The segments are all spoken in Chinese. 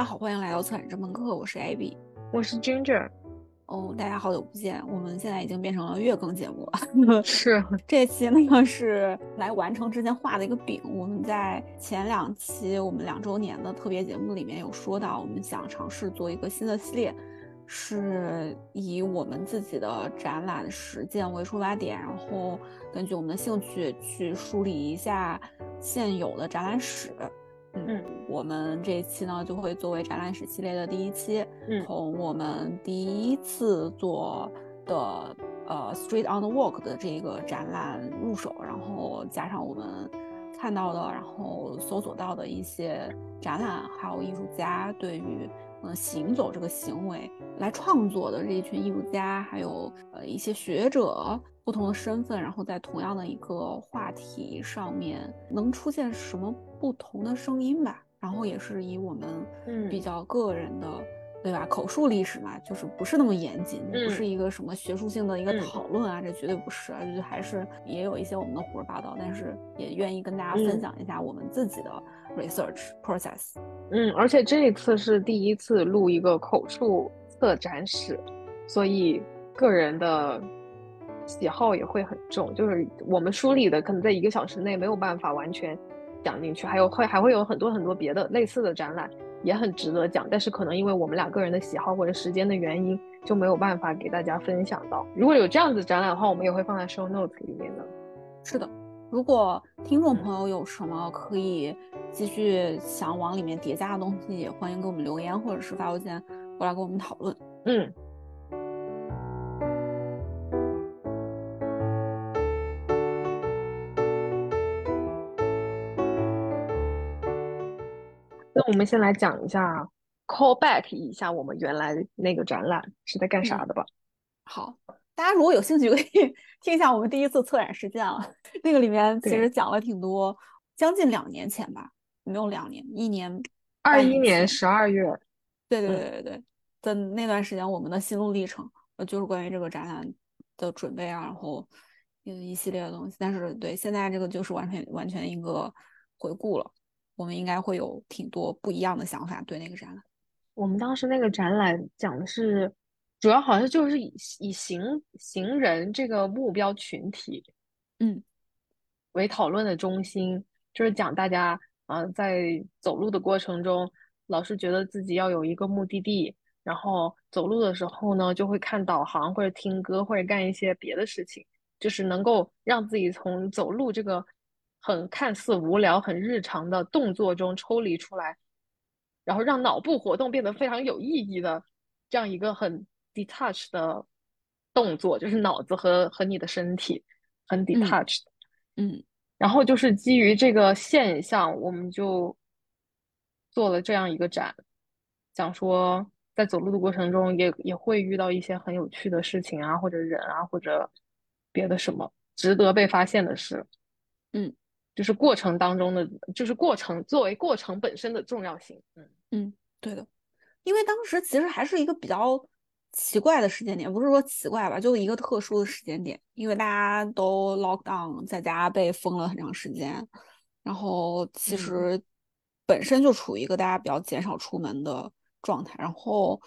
家好，欢迎来到策展这门课，我是 Abby， 我是 Ginger。 大家好久不见，我们现在已经变成了月更节目了。是，这期呢是来完成之前画的一个饼。我们在前两期我们2周年的特别节目里面有说到，我们想尝试做一个新的系列，是以我们自己的展览实践为出发点，然后根据我们的兴趣去梳理一下现有的展览史。我们这一期呢就会作为展览史系列的第一期，从我们第一次做的Street on the Walk 的这个展览入手，然后加上我们看到的然后搜索到的一些展览还有艺术家对于行走这个行为来创作的这一群艺术家，还有一些学者不同的身份，然后在同样的一个话题上面能出现什么不同的声音吧。然后也是以我们比较个人的对吧，口述历史嘛，就是不是那么严谨，不是一个什么学术性的一个讨论啊，这绝对不是，就还是也有一些我们的胡说八道，但是也愿意跟大家分享一下我们自己的 research process。而且这一次是第一次录一个口述策展史，所以个人的喜好也会很重，就是我们梳理的可能在1个小时内没有办法完全讲进去，还会有很多很多别的类似的展览也很值得讲，但是可能因为我们俩个人的喜好或者时间的原因就没有办法给大家分享到。如果有这样子展览的话，我们也会放在 show notes 里面的。是的，如果听众朋友有什么可以继续想往里面叠加的东西，也欢迎给我们留言或者是发邮件过来跟我们讨论。那我们先来讲一下 call back 一下我们原来那个展览是在干啥的吧。好，大家如果有兴趣可以听一下我们第一次策展实践啊，那个里面其实讲了挺多，将近2年前吧，没有2年，1年，21年12月。对、在那段时间我们的心路历程就是关于这个展览的准备啊，然后一系列的东西。但是对，现在这个就是完全一个回顾了，我们应该会有挺多不一样的想法对那个展览。我们当时那个展览讲的是主要好像就是以行人这个目标群体为讨论的中心，就是讲大家在走路的过程中老是觉得自己要有一个目的地，然后走路的时候呢就会看导航或者听歌或者干一些别的事情，就是能够让自己从走路这个很看似无聊很日常的动作中抽离出来，然后让脑部活动变得非常有意义的这样一个很 detached 的动作，就是脑子和你的身体很 detached。 然后就是基于这个现象我们就做了这样一个展，讲说在走路的过程中也会遇到一些很有趣的事情啊，或者人啊，或者别的什么值得被发现的事。就是过程当中的，就是过程作为过程本身的重要性。对的，因为当时其实还是一个比较奇怪的时间点，不是说奇怪吧，就一个特殊的时间点，因为大家都 lockdown 在家被封了很长时间，然后其实本身就处于一个大家比较减少出门的状态，然后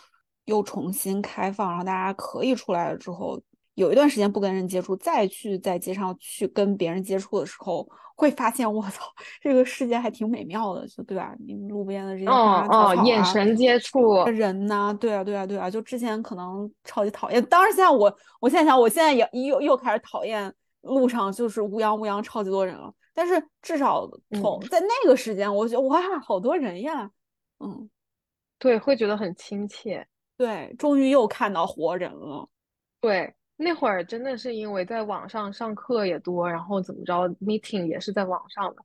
又重新开放，然后大家可以出来了之后有一段时间不跟人接触，再去在街上去跟别人接触的时候会发现我操，这个世界还挺美妙的，就对吧，你路边的这些眼神接触人呐，对啊，就之前可能超级讨厌，当然现在我现在想，我现在也又开始讨厌路上就是乌泱超级多人了，但是至少在那个时间我觉得哇好多人呀。对，会觉得很亲切。对，终于又看到活人了。对，那会儿真的是因为在网上上课也多，然后怎么着 meeting 也是在网上的，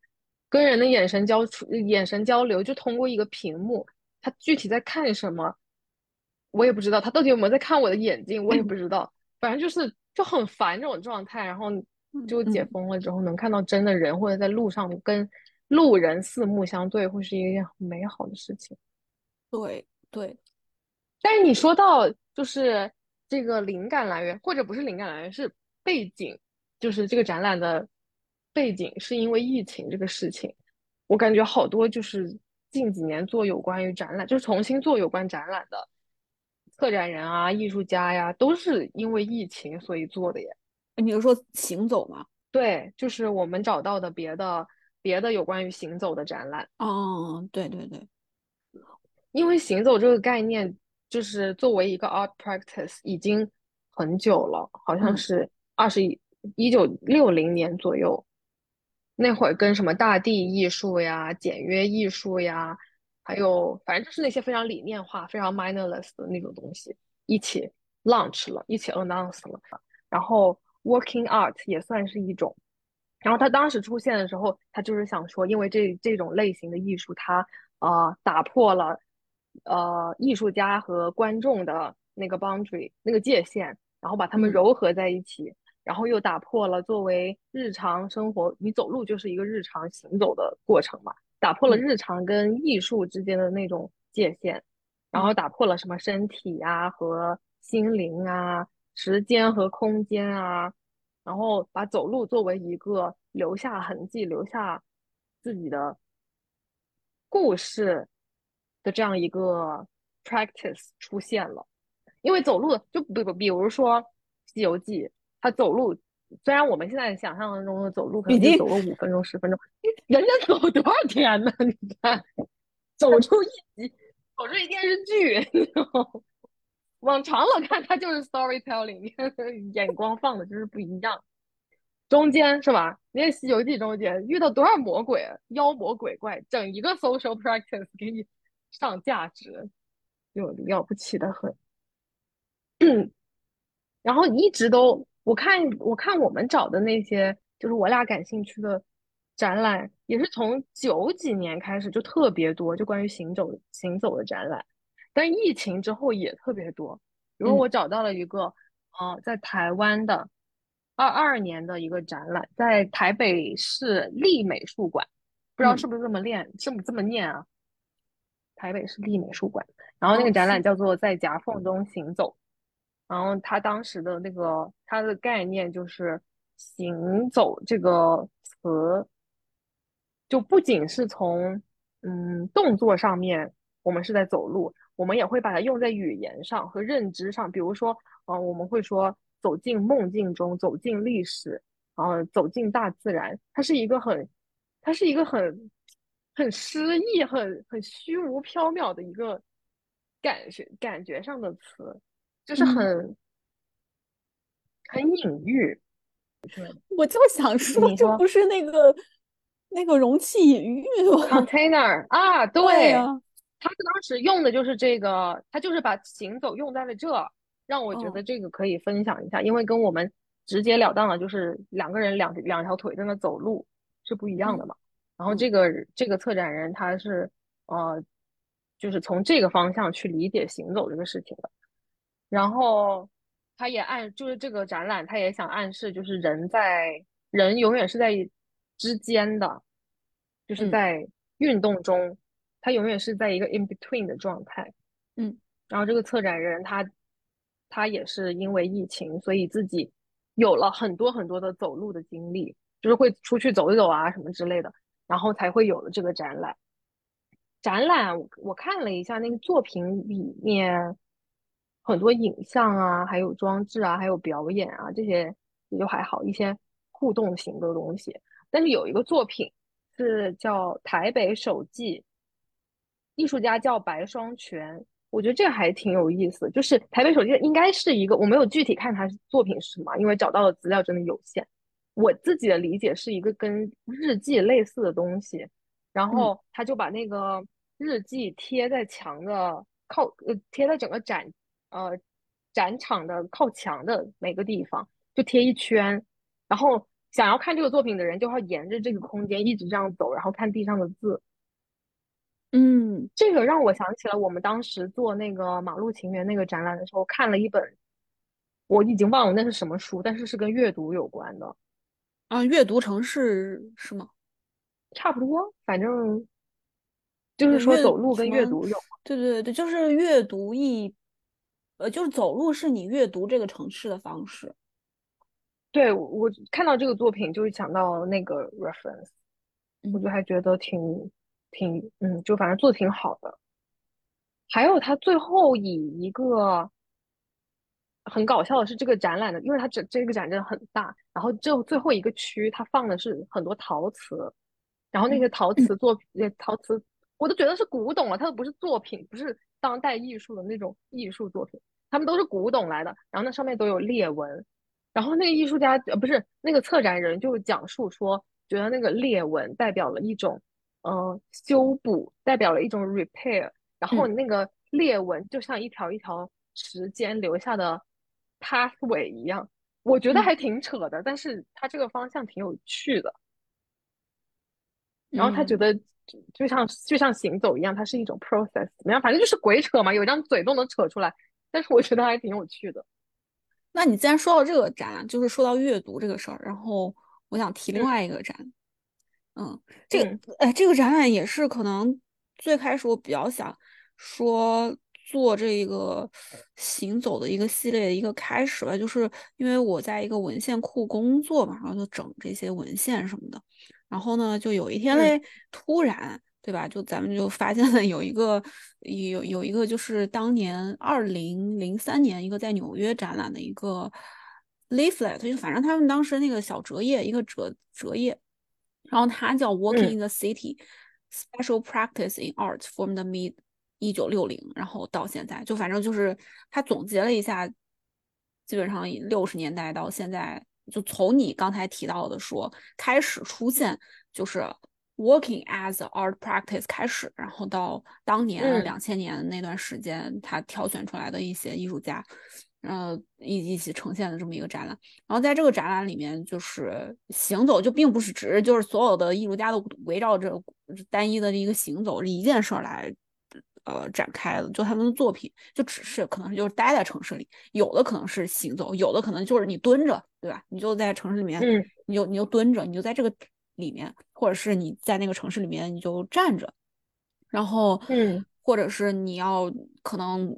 跟人的眼神交流就通过一个屏幕，他具体在看什么我也不知道，他到底有没有在看我的眼睛我也不知道，反正就是就很烦这种状态。然后就解封了之后能看到真的人，或者在路上跟路人四目相对，会是一件很美好的事情。对，但是你说到就是这个灵感来源，或者不是灵感来源，是背景，就是这个展览的背景是因为疫情这个事情，我感觉好多就是近几年做有关于展览，就是重新做有关展览的策展人啊、艺术家呀，都是因为疫情所以做的耶。你就说行走吗？对，就是我们找到的别的有关于行走的展览。哦，对对对，因为行走这个概念就是作为一个 art practice 已经很久了，好像是1960年左右，那会儿跟什么大地艺术呀、简约艺术呀，还有反正就是那些非常理念化、非常 minimalist 的那种东西一起 launch 了，一起 announce 了。然后 walking art 也算是一种。然后他当时出现的时候，他就是想说，因为这种类型的艺术，它打破了艺术家和观众的那个 boundary 那个界限，然后把他们糅合在一起，然后又打破了作为日常生活，你走路就是一个日常行走的过程嘛，打破了日常跟艺术之间的那种界限，然后打破了什么身体啊和心灵啊、时间和空间啊，然后把走路作为一个留下痕迹、留下自己的故事的这样一个 practice 出现了。因为走路就比如说西游记，他走路虽然我们现在想象中的走路可能就走了5分钟10分钟，人家走多少天呢？你看走出一电视剧，往长了看它就是 storytelling， 眼光放的就是不一样。中间是吧，那些西游记中间遇到多少魔鬼、妖魔鬼怪，整一个 social practice 给你上价值，就了不起的很。然后一直都我看我们找的那些就是我俩感兴趣的展览，也是从90几年开始就特别多，就关于行走的展览，但疫情之后也特别多。比如我找到了一个在台湾的22年的一个展览，在台北市立美术馆，不知道是不是这么念啊，台北市立美术馆。然后那个展览叫做在夹缝中行走，然后他当时的那个他的概念就是行走这个词就不仅是从动作上面我们是在走路，我们也会把它用在语言上和认知上。比如说我们会说走进梦境中，走进历史，走进大自然。它是一个很诗意、很虚无缥缈的一个感觉上的词，就是很隐喻。我就想说，这不是那个容器隐喻吗 ？Container 啊，对啊，他当时用的就是这个，他就是把行走用在了这，让我觉得这个可以分享一下，因为跟我们直截了当的，就是两个人两条腿在那走路是不一样的嘛。然后这个策展人他是就是从这个方向去理解行走这个事情的。然后他也就是这个展览他也想暗示，就是人永远是在之间的，就是在运动中他永远是在一个 in between 的状态。然后这个策展人他也是因为疫情，所以自己有了很多很多的走路的经历，就是会出去走一走啊什么之类的，然后才会有了这个展览。我看了一下那个作品里面很多影像啊，还有装置啊，还有表演啊，这些也就还好，一些互动型的东西。但是有一个作品是叫台北手记，艺术家叫白双全，我觉得这还挺有意思。就是台北手记应该是一个，我没有具体看他作品是什么，因为找到的资料真的有限，我自己的理解是一个跟日记类似的东西。然后他就把那个日记贴在墙的贴在整个展场的靠墙的每个地方就贴一圈，然后想要看这个作品的人就要沿着这个空间一直这样走，然后看地上的字。这个让我想起了我们当时做那个马路情缘那个展览的时候，看了一本我已经忘了那是什么书，但是是跟阅读有关的。阅读城市是吗？差不多，反正就是说走路跟阅读有。对对对，就是阅读就是走路是你阅读这个城市的方式。对，我看到这个作品就是想到那个 reference， 我就还觉得挺挺就反正做的挺好的。还有他最后以一个很搞笑的是这个展览的，因为它这个展真的很大，然后最后一个区它放的是很多陶瓷，然后那些陶瓷作品、陶瓷我都觉得是古董了，它都不是作品，不是当代艺术的那种艺术作品，他们都是古董来的，然后那上面都有裂纹，然后那个艺术家不是那个策展人就讲述说觉得那个裂纹代表了一种修补，代表了一种 repair， 然后那个裂纹就像一条一条时间留下的pathway 一样，我觉得还挺扯的，但是他这个方向挺有趣的。然后他觉得就像行走一样，它是一种 process， 怎么样？反正就是鬼扯嘛，有张嘴都能扯出来，但是我觉得还挺有趣的。那你既然说到这个展，就是说到阅读这个事儿，然后我想提另外一个展，这个展览也是可能最开始我比较想说。做这个行走的一个系列的一个开始吧，就是因为我在一个文献库工作嘛，然后就整这些文献什么的，然后呢就有一天嘞突然对吧，就咱们就发现了有一个就是当年2003年一个在纽约展览的一个 leaflet， 就反正他们当时那个小折页一个折页，然后它叫 Walking in the City Special Practice in Art from the Mid1960然后到现在，就反正就是他总结了一下，基本上以60年代到现在，就从你刚才提到的说开始出现就是 working as an art practice 开始，然后到当年2000年那段时间他挑选出来的一些艺术家一起呈现的这么一个展览。然后在这个展览里面，就是行走就并不是只就是所有的艺术家都围绕着单一的一个行走这一件事来展开了，就他们的作品就只是可能就是待在城市里，有的可能是行走，有的可能就是你蹲着，对吧？你就在城市里面，你就蹲着，你就在这个里面，或者是你在那个城市里面你就站着，然后或者是你要可能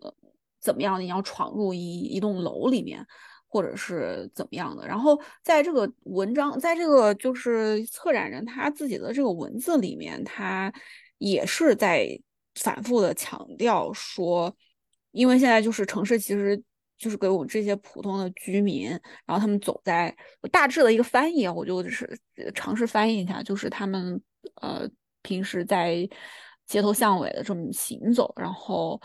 怎么样，你要闯入一栋楼里面，或者是怎么样的。然后在这个文章，在这个就是策展人他自己的这个文字里面，他也是在反复的强调说，因为现在就是城市其实就是给我们这些普通的居民，然后他们走在大致的一个翻译，我就是尝试翻译一下，就是他们平时在街头巷尾的这么行走，然后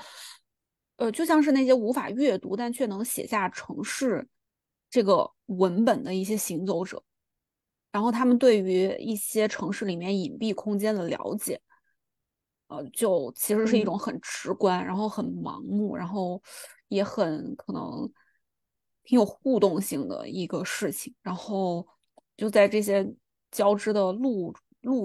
就像是那些无法阅读但却能写下城市这个文本的一些行走者，然后他们对于一些城市里面隐蔽空间的了解就其实是一种很直观，然后很盲目，然后也很可能挺有互动性的一个事情。然后就在这些交织的路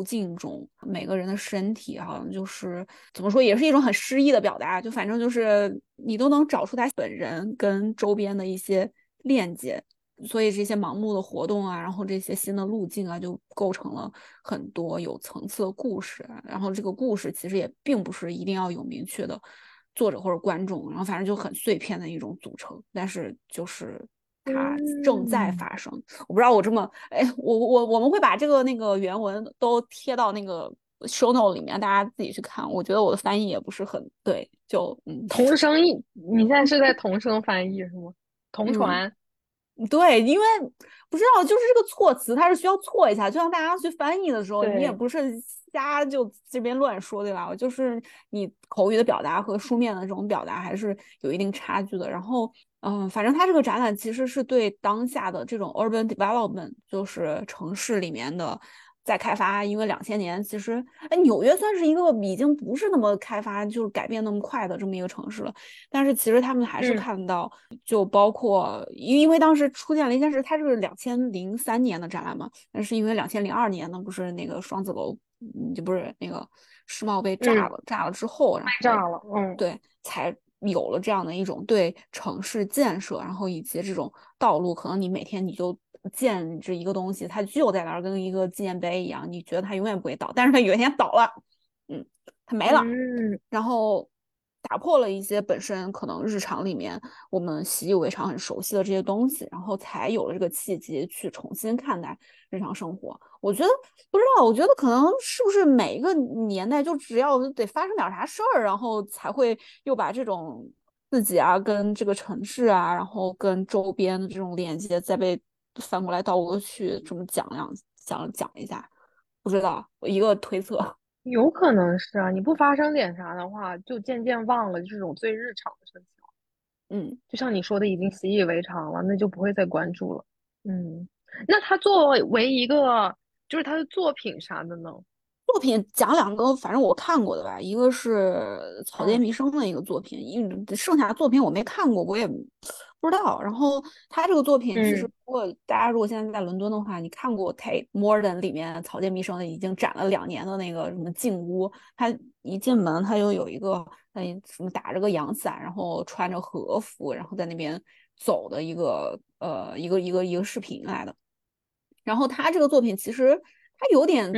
径中，每个人的身体好像就是怎么说，也是一种很诗意的表达，就反正就是你都能找出他本人跟周边的一些链接。所以这些盲目的活动啊，然后这些新的路径啊，就构成了很多有层次的故事。然后这个故事其实也并不是一定要有明确的作者或者观众，然后反正就很碎片的一种组成，但是就是它正在发生。我不知道我这么我们会把这个那个原文都贴到那个 show note 里面，大家自己去看。我觉得我的翻译也不是很对，就同声译。你现在是在同声翻译是吗？同传。对，因为不知道就是这个措辞它是需要错一下，就像大家去翻译的时候你也不是瞎就这边乱说，对吧？我就是你口语的表达和书面的这种表达还是有一定差距的。然后反正它这个展览其实是对当下的这种 urban development， 就是城市里面的在开发，因为2000年其实纽约算是一个已经不是那么开发就是改变那么快的这么一个城市了，但是其实他们还是看到就包括因为当时出现了一件事，它是2003年的展览嘛，但是因为2002年呢不是那个双子楼就不是那个世贸被炸了之后，然后炸了对才有了这样的一种对城市建设，然后以及这种道路可能你每天你就建这一个东西，它就在那儿跟一个纪念碑一样，你觉得它永远不会倒，但是它有一天倒了，它没了，然后打破了一些本身可能日常里面我们习以为常很熟悉的这些东西，然后才有了这个契机去重新看待日常生活。我觉得不知道，我觉得可能是不是每一个年代就只要得发生点啥事儿，然后才会又把这种自己啊跟这个城市啊然后跟周边的这种连接再被翻过来倒过去这么讲一下，不知道，我一个推测。有可能是啊，你不发生点啥的话就渐渐忘了这种最日常的事情。嗯，就像你说的已经习以为常了，那就不会再关注了。嗯，那他作为一个就是他的作品啥的呢？作品讲两个反正我看过的吧，一个是草间弥生的一个作品，因为剩下的作品我没看过我也不知道。然后他这个作品其实如果大家如果现在在伦敦的话，你看过 Tate Modern 里面草间弥生的已经展了2年的那个什么静屋，他一进门他就有一个什么打着个阳伞然后穿着和服然后在那边走的一个一个视频来的。然后他这个作品其实他有点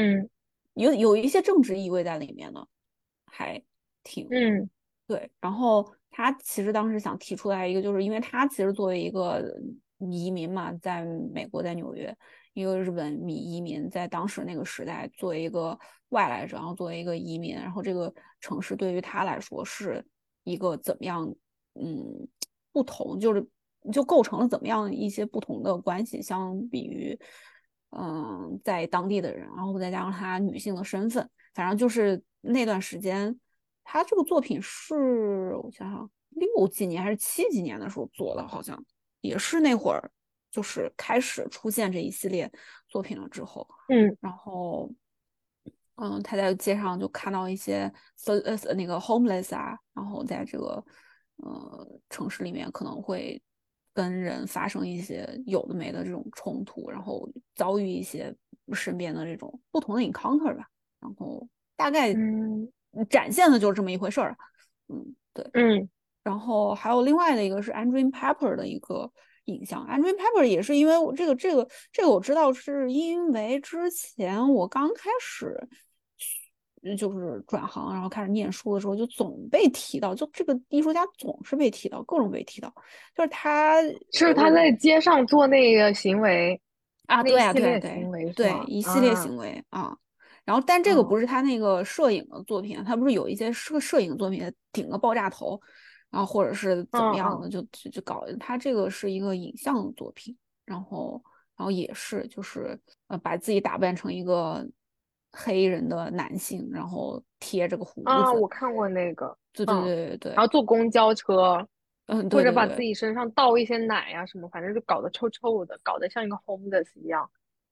有一些政治意味在里面呢，还挺对。然后他其实当时想提出来一个，就是因为他其实作为一个移民嘛，在美国在纽约一个日本移民，在当时那个时代作为一个外来者然后作为一个移民，然后这个城市对于他来说是一个怎么样不同，就是就构成了怎么样一些不同的关系，相比于在当地的人，然后再加上她女性的身份，反正就是那段时间，她这个作品是我想想60几年还是70几年的时候做的，好像也是那会儿就是开始出现这一系列作品了之后，然后她在街上就看到一些那个 homeless 啊，然后在这个城市里面可能会跟人发生一些有的没的这种冲突，然后遭遇一些身边的这种不同的 encounter 吧，然后大概展现的就是这么一回事儿。对，然后还有另外的一个是 Andre Pepper 的一个影像。 Andre Pepper 也是因为我这个我知道是因为之前我刚开始就是转行然后开始念书的时候就总被提到，就这个艺术家总是被提到，各种被提到，就是他在街上做那个行为啊，对啊对对对，一系列行为啊。然后但这个不是他那个摄影的作品，他不是有一些摄影作品顶个爆炸头然后或者是怎么样的就搞，他这个是一个影像作品，然后也是就是把自己打扮成一个黑人的男性，然后贴这个胡子啊，我看过那个，对对对对对，然后坐公交车，对对对，或者把自己身上倒一些奶呀、什么，反正就搞得臭臭的，搞得像一个 homeless 一样，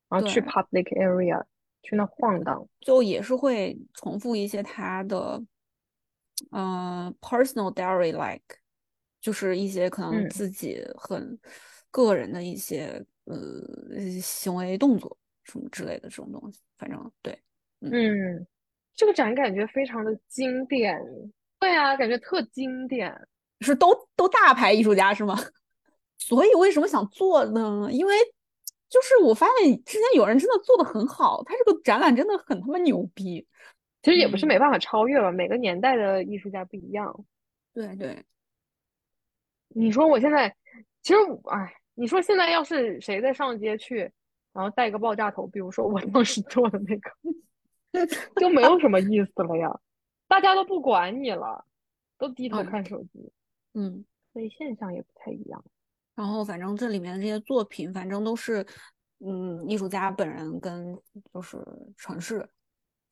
然后去 public area 去那晃荡，就也是会重复一些他的personal diary like， 就是一些可能自己很个人的一些行为动作什么之类的这种东西，反正对。这个展感觉非常的经典。对啊，感觉特经典。是都大牌艺术家是吗？所以为什么想做呢？因为就是我发现之前有人真的做得很好，他这个展览真的很他妈牛逼。其实也不是没办法超越吧，每个年代的艺术家不一样。对对。你说我现在其实你说现在要是谁在上街去然后带个爆炸头，比如说我当时做的那个就没有什么意思了呀，大家都不管你了，都低头看手机。所以现象也不太一样。然后反正这里面的这些作品反正都是艺术家本人跟就是城市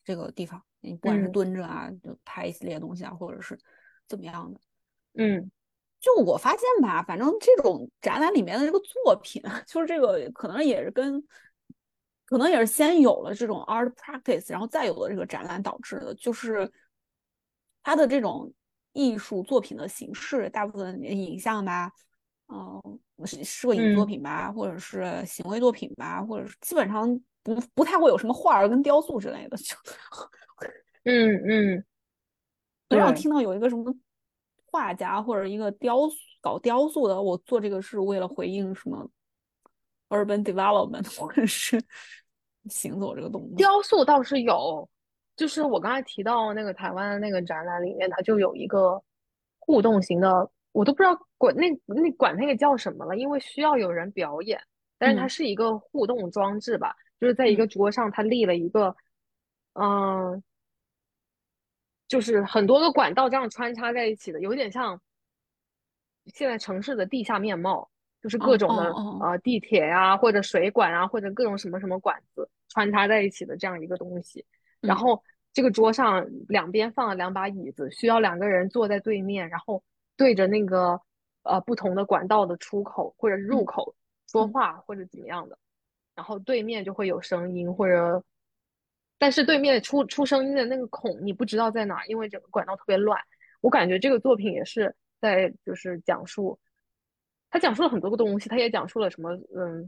这个地方，你不管是蹲着啊就拍一系列东西啊或者是怎么样的。就我发现吧，反正这种展览里面的这个作品，就是这个可能也是先有了这种 art practice， 然后再有了这个展览导致的，就是它的这种艺术作品的形式，大部分影像吧，摄影作品吧，或者是行为作品吧，或者是基本上不太会有什么画儿跟雕塑之类的。就很少听到有一个什么画家或者一个搞雕塑的，我做这个是为了回应什么 urban development 或者是行走这个动作。雕塑倒是有，就是我刚才提到那个台湾的那个展览里面，它就有一个互动型的，我都不知道管那个叫什么了，因为需要有人表演，但是它是一个互动装置吧，就是在一个桌上，他立了一个，嗯，就是很多个管道这样穿插在一起的，有点像现在城市的地下面貌，就是各哦种哦的哦，地铁呀、或者水管啊，或者各种什么什么管子穿插在一起的这样一个东西。然嗯后这个桌上两边放了2把椅子，需要2个人坐在对面，然后对着那个不同的管道的出口或者是入嗯口说嗯话或者怎么样的，然后对面就会有声音或者。但是对面出声音的那个孔，你不知道在哪儿，因为整个管道特别乱。我感觉这个作品也是在就是讲述，他讲述了很多个东西，他也讲述了什么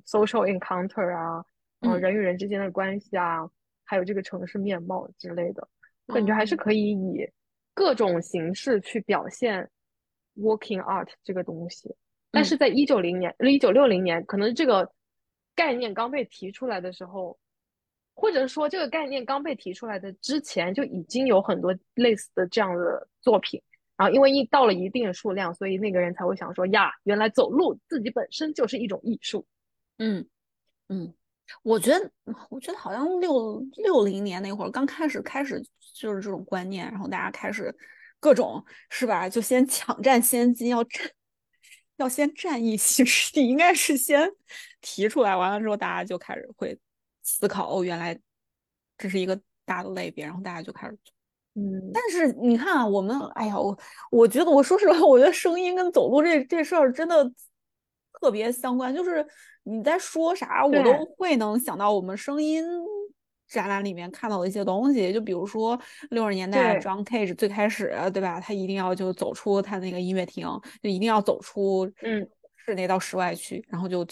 social encounter 啊，嗯人与人之间的关系啊，还有这个城市面貌之类的。我感觉还是哦可以以各种形式去表现 working art 这个东西。但是嗯在1960年，可能这个概念刚被提出来的时候，或者说这个概念刚被提出来的之前，就已经有很多类似的这样的作品。然后因为到了一定的数量，所以那个人才会想说呀，原来走路自己本身就是一种艺术。嗯嗯，我觉得，好像60年那会儿刚开始就是这种观念，然后大家开始各种是吧？就先抢占先机，要先占一席之地，应该是先提出来，完了之后大家就开始会思考，哦，原来这是一个大的类别，然后大家就开始做。嗯，但是你看啊，我们，哎呀，我觉得，我说实话，我觉得声音跟走路这事儿真的特别相关。就是你在说啥，我都对，会能想到我们声音展览里面看到的一些东西。就比如说60年代对，John Cage 最开始，对吧？他一定要就走出他那个音乐厅，就一定要走出嗯，室内到室外去，然后就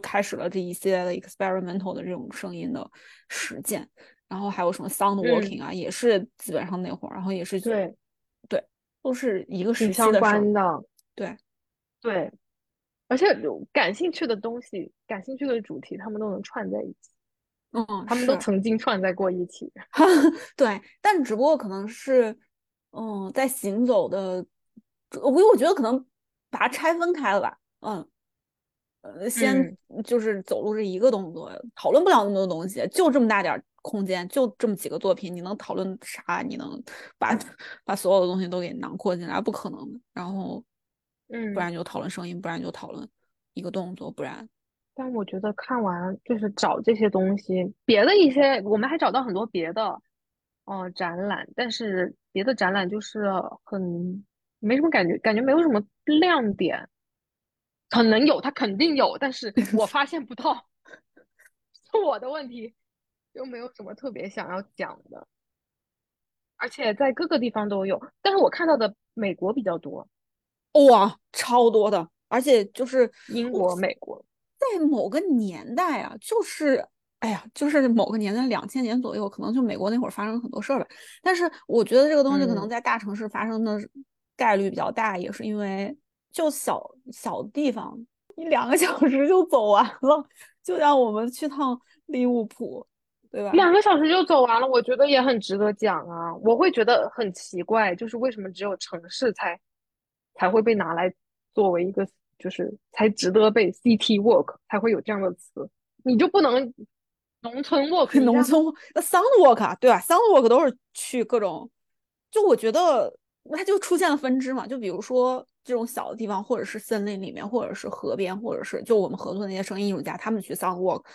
开始了这一系列的 experimental 的这种声音的实践。然后还有什么 sound 嗯，walking 啊，也是基本上那会儿，然后也是对，对，都是一个挺时期相的事儿。关的，对，对。而且感兴趣的东西、感兴趣的主题，他们都能串在一起，嗯，他们都是，曾经串在过一起。对，但只不过可能是，在行走的，我觉得可能把它拆分开了吧，先嗯，就是走路是一个动作，讨论不了那么多东西，就这么大点儿空间，就这么几个作品，你能讨论啥？你能把 把所有的东西都给囊括进来？不可能的。然后，不嗯，然就讨论声音，不然就讨论一个动作，不然，但我觉得看完就是找这些东西，别的一些我们还找到很多别的展览，但是别的展览就是很没什么感觉，感觉没有什么亮点，可能有，它肯定有，但是我发现不到，是我的问题，又没有什么特别想要讲的。而且在各个地方都有，但是我看到的美国比较多，哇，超多的，而且就是英我国、美国，在某个年代啊，就是哎呀，就是某个年代2000年左右，可能就美国那会儿发生很多事儿吧。但是我觉得这个东西可能嗯在大城市发生的概率比较大，也是因为就小地方，你2个小时就走完了，就像我们去趟利物浦，对吧？2个小时就走完了，我觉得也很值得讲啊。我会觉得很奇怪，就是为什么只有城市才会被拿来作为一个，就是才值得被 city walk 才会有这样的词，你就不能农村 walk 一农下？村sound walk 啊，对吧？sound walk 都是去各种，就我觉得它就出现了分支嘛，就比如说这种小的地方，或者是森林里面，或者是河边，或者是就我们合作的那些声音艺术家，他们去 sound walk，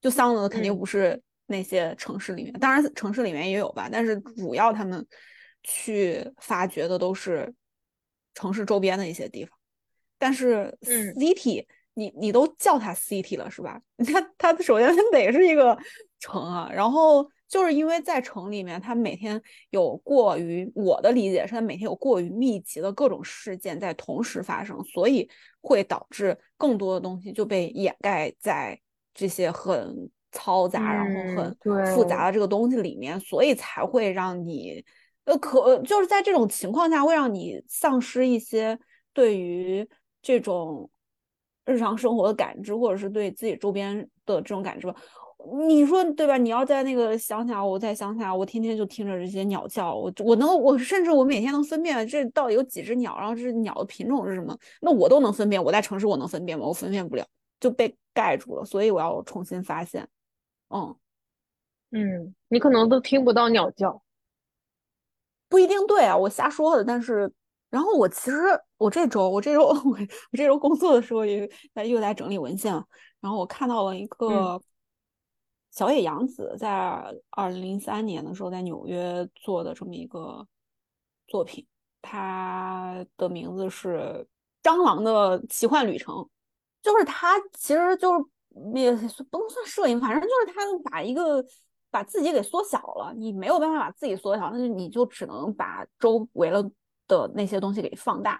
就 sound 的肯定嗯不是那些城市里面，当然城市里面也有吧，但是主要他们去发掘的都是城市周边的一些地方。但是嗯 city，你都叫它 city 了是吧？它首先它得是一个城啊，然后就是因为在城里面，它每天有过于我的理解是它每天有过于密集的各种事件在同时发生，所以会导致更多的东西就被掩盖在这些很嘈杂，然后很对，复杂的这个东西里面，所以才会让你。就是在这种情况下，会让你丧失一些对于这种日常生活的感知，或者是对自己周边的这种感知吧。你说对吧？你要在那个乡下，我在乡下，我天天就听着这些鸟叫，我甚至我每天能分辨这到底有几只鸟，然后这鸟的品种是什么，那我都能分辨。我在城市我能分辨吗？我分辨不了，就被盖住了，所以我要重新发现。嗯，你可能都听不到鸟叫。不一定对啊，我瞎说的。但是，然后我其实我这周 我这周工作的时候也又在整理文献，然后我看到了一嗯个小野洋子在2003年的时候在纽约做的这么一个作品，它的名字是《蟑螂的奇幻旅程》，就是它其实就是也不能算摄影，反正就是它把自己给缩小了，你没有办法把自己缩小，那就你就只能把周围了的那些东西给放大，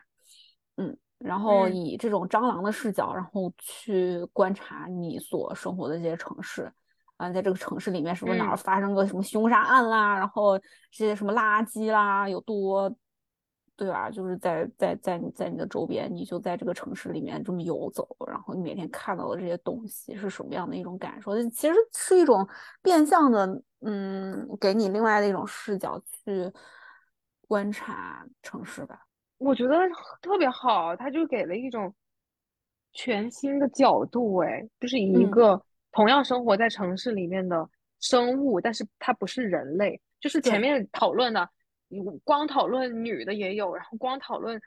然后嗯以这种蟑螂的视角，然后去观察你所生活的这些城市，啊，在这个城市里面是不是哪儿嗯发生个什么凶杀案啦，然后这些什么垃圾啦有多，对吧？就是在你的周边，你就在这个城市里面这么游走，然后你每天看到的这些东西是什么样的一种感受？就其实是一种变相的，给你另外的一种视角去观察城市吧。我觉得特别好，他就给了一种全新的角度，哎，就是以一嗯个同样生活在城市里面的生物，但是它不是人类，就是前对，面讨论的，光讨论女的也有，然后光讨论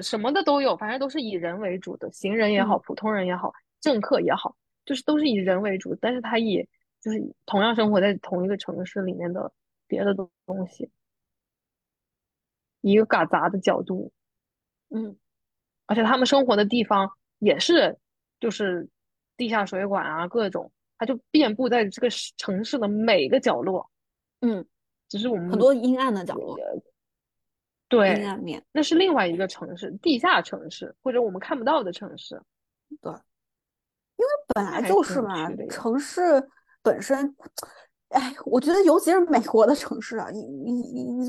什么的都有，反正都是以人为主的，行人也好，嗯普通人也好，政客也好，就是都是以人为主，但是他以就是同样生活在同一个城市里面的别的东西，以一个嘎杂的角度。嗯。而且他们生活的地方也是，就是地下水管啊，各种，它就遍布在这个城市的每个角落。嗯，只是我很们，多阴暗的角落，呃，阴对，暗面，那是另外一个城市，地下城市，或者我们看不到的城市，对，本那来还就挺是有嘛，趣的耶。城市本身，哎，我觉得尤其是美国的城市啊，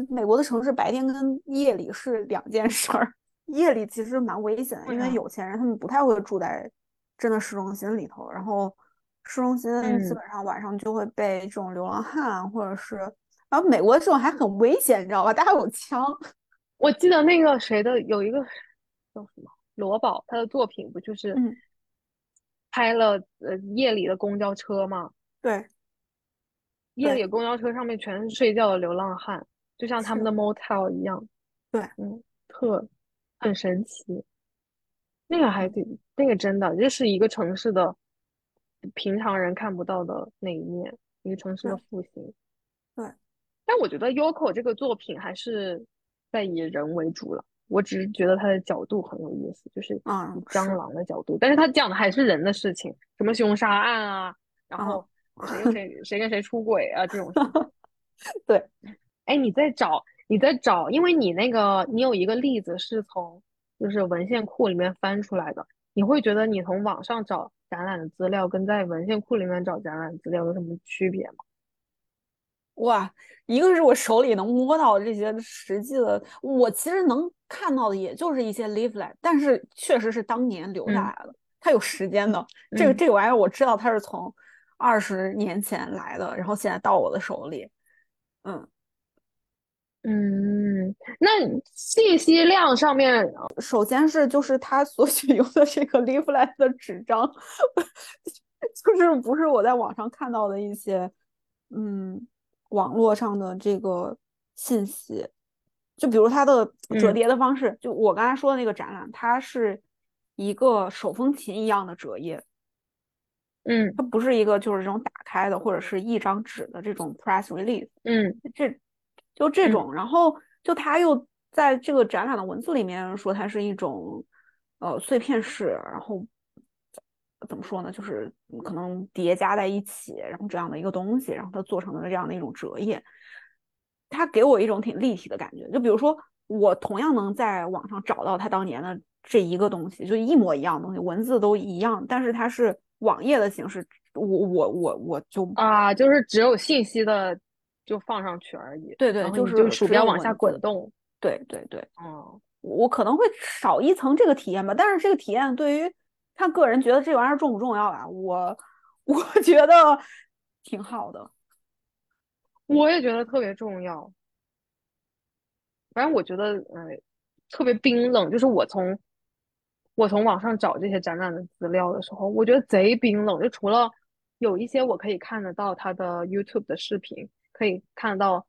美国的城市白天跟夜里是2件事儿，夜里其实蛮危险的，对因为啊，有钱人他们不太会住在真的市中心里头，然后市中心基嗯本上晚上就会被这种流浪汉或者是，然后美国这种还很危险，你知道吧？大家有枪，我记得那个谁的有一个叫什么罗宝，他的作品不就是嗯，拍了夜里的公交车吗？对夜对里公交车上面全是睡觉的流浪汉，就像他们的 是，motel 一样，对，特很神奇。那个还嗯挺，那个真的，这是一个城市的平常人看不到的那一面，一个城市的是，复兴。对。但我觉得 Yoko 这个作品还是在以人为主了。我只是觉得他的角度很有意思，就是以蟑是，螂的角度，但是他讲的还是人的事情，什么凶杀案啊，然啊，后谁跟谁出轨啊这种事情。对，哎，你在找，因为你有一个例子是从就是文献库里面翻出来的，你会觉得你从网上找展览的资料跟在文献库里面找展览资料有什么区别吗？哇，一个是我手里能摸到这些实际的，我其实能看到的也就是一些 leaflet，但是确实是当年留下嗯来的，它有时间的。这个嗯这个玩意儿我知道它是从20年前来的，然后现在到我的手里，嗯，那信息量上面，首先是就是他所选用的这个 leaflet 的纸张，就是不是我在网上看到的一些，嗯，网络上的这个信息，就比如它的折嗯叠的方式，就我刚才说的那个展览，它是一个手风琴一样的折页，嗯它不是一个就是这种打开的或者是一张纸的这种 press release，嗯这就这嗯种，然后就他又在这个展览的文字里面说它是一种碎片式，然后怎么说呢，就是可能叠加在一起，然后这样的一个东西，然后它做成了这样的一种折页，它给我一种挺立体的感觉。就比如说，我同样能在网上找到他当年的这一个东西，就一模一样的东西，文字都一样，但是它是网页的形式，我就就是只有信息的就放上去而已，对，然后就你就是鼠只标有往下文滚字，动，对。哦，我可能会少一层这个体验吧，但是这个体验对于看个人觉得这玩意儿重不重要啊，我 觉得挺好的。我也觉得特别重要。反正我觉得，特别冰冷。就是我从网上找这些展览的资料的时候，我觉得贼冰冷。就除了有一些我可以看得到他的 YouTube 的视频，可以看得到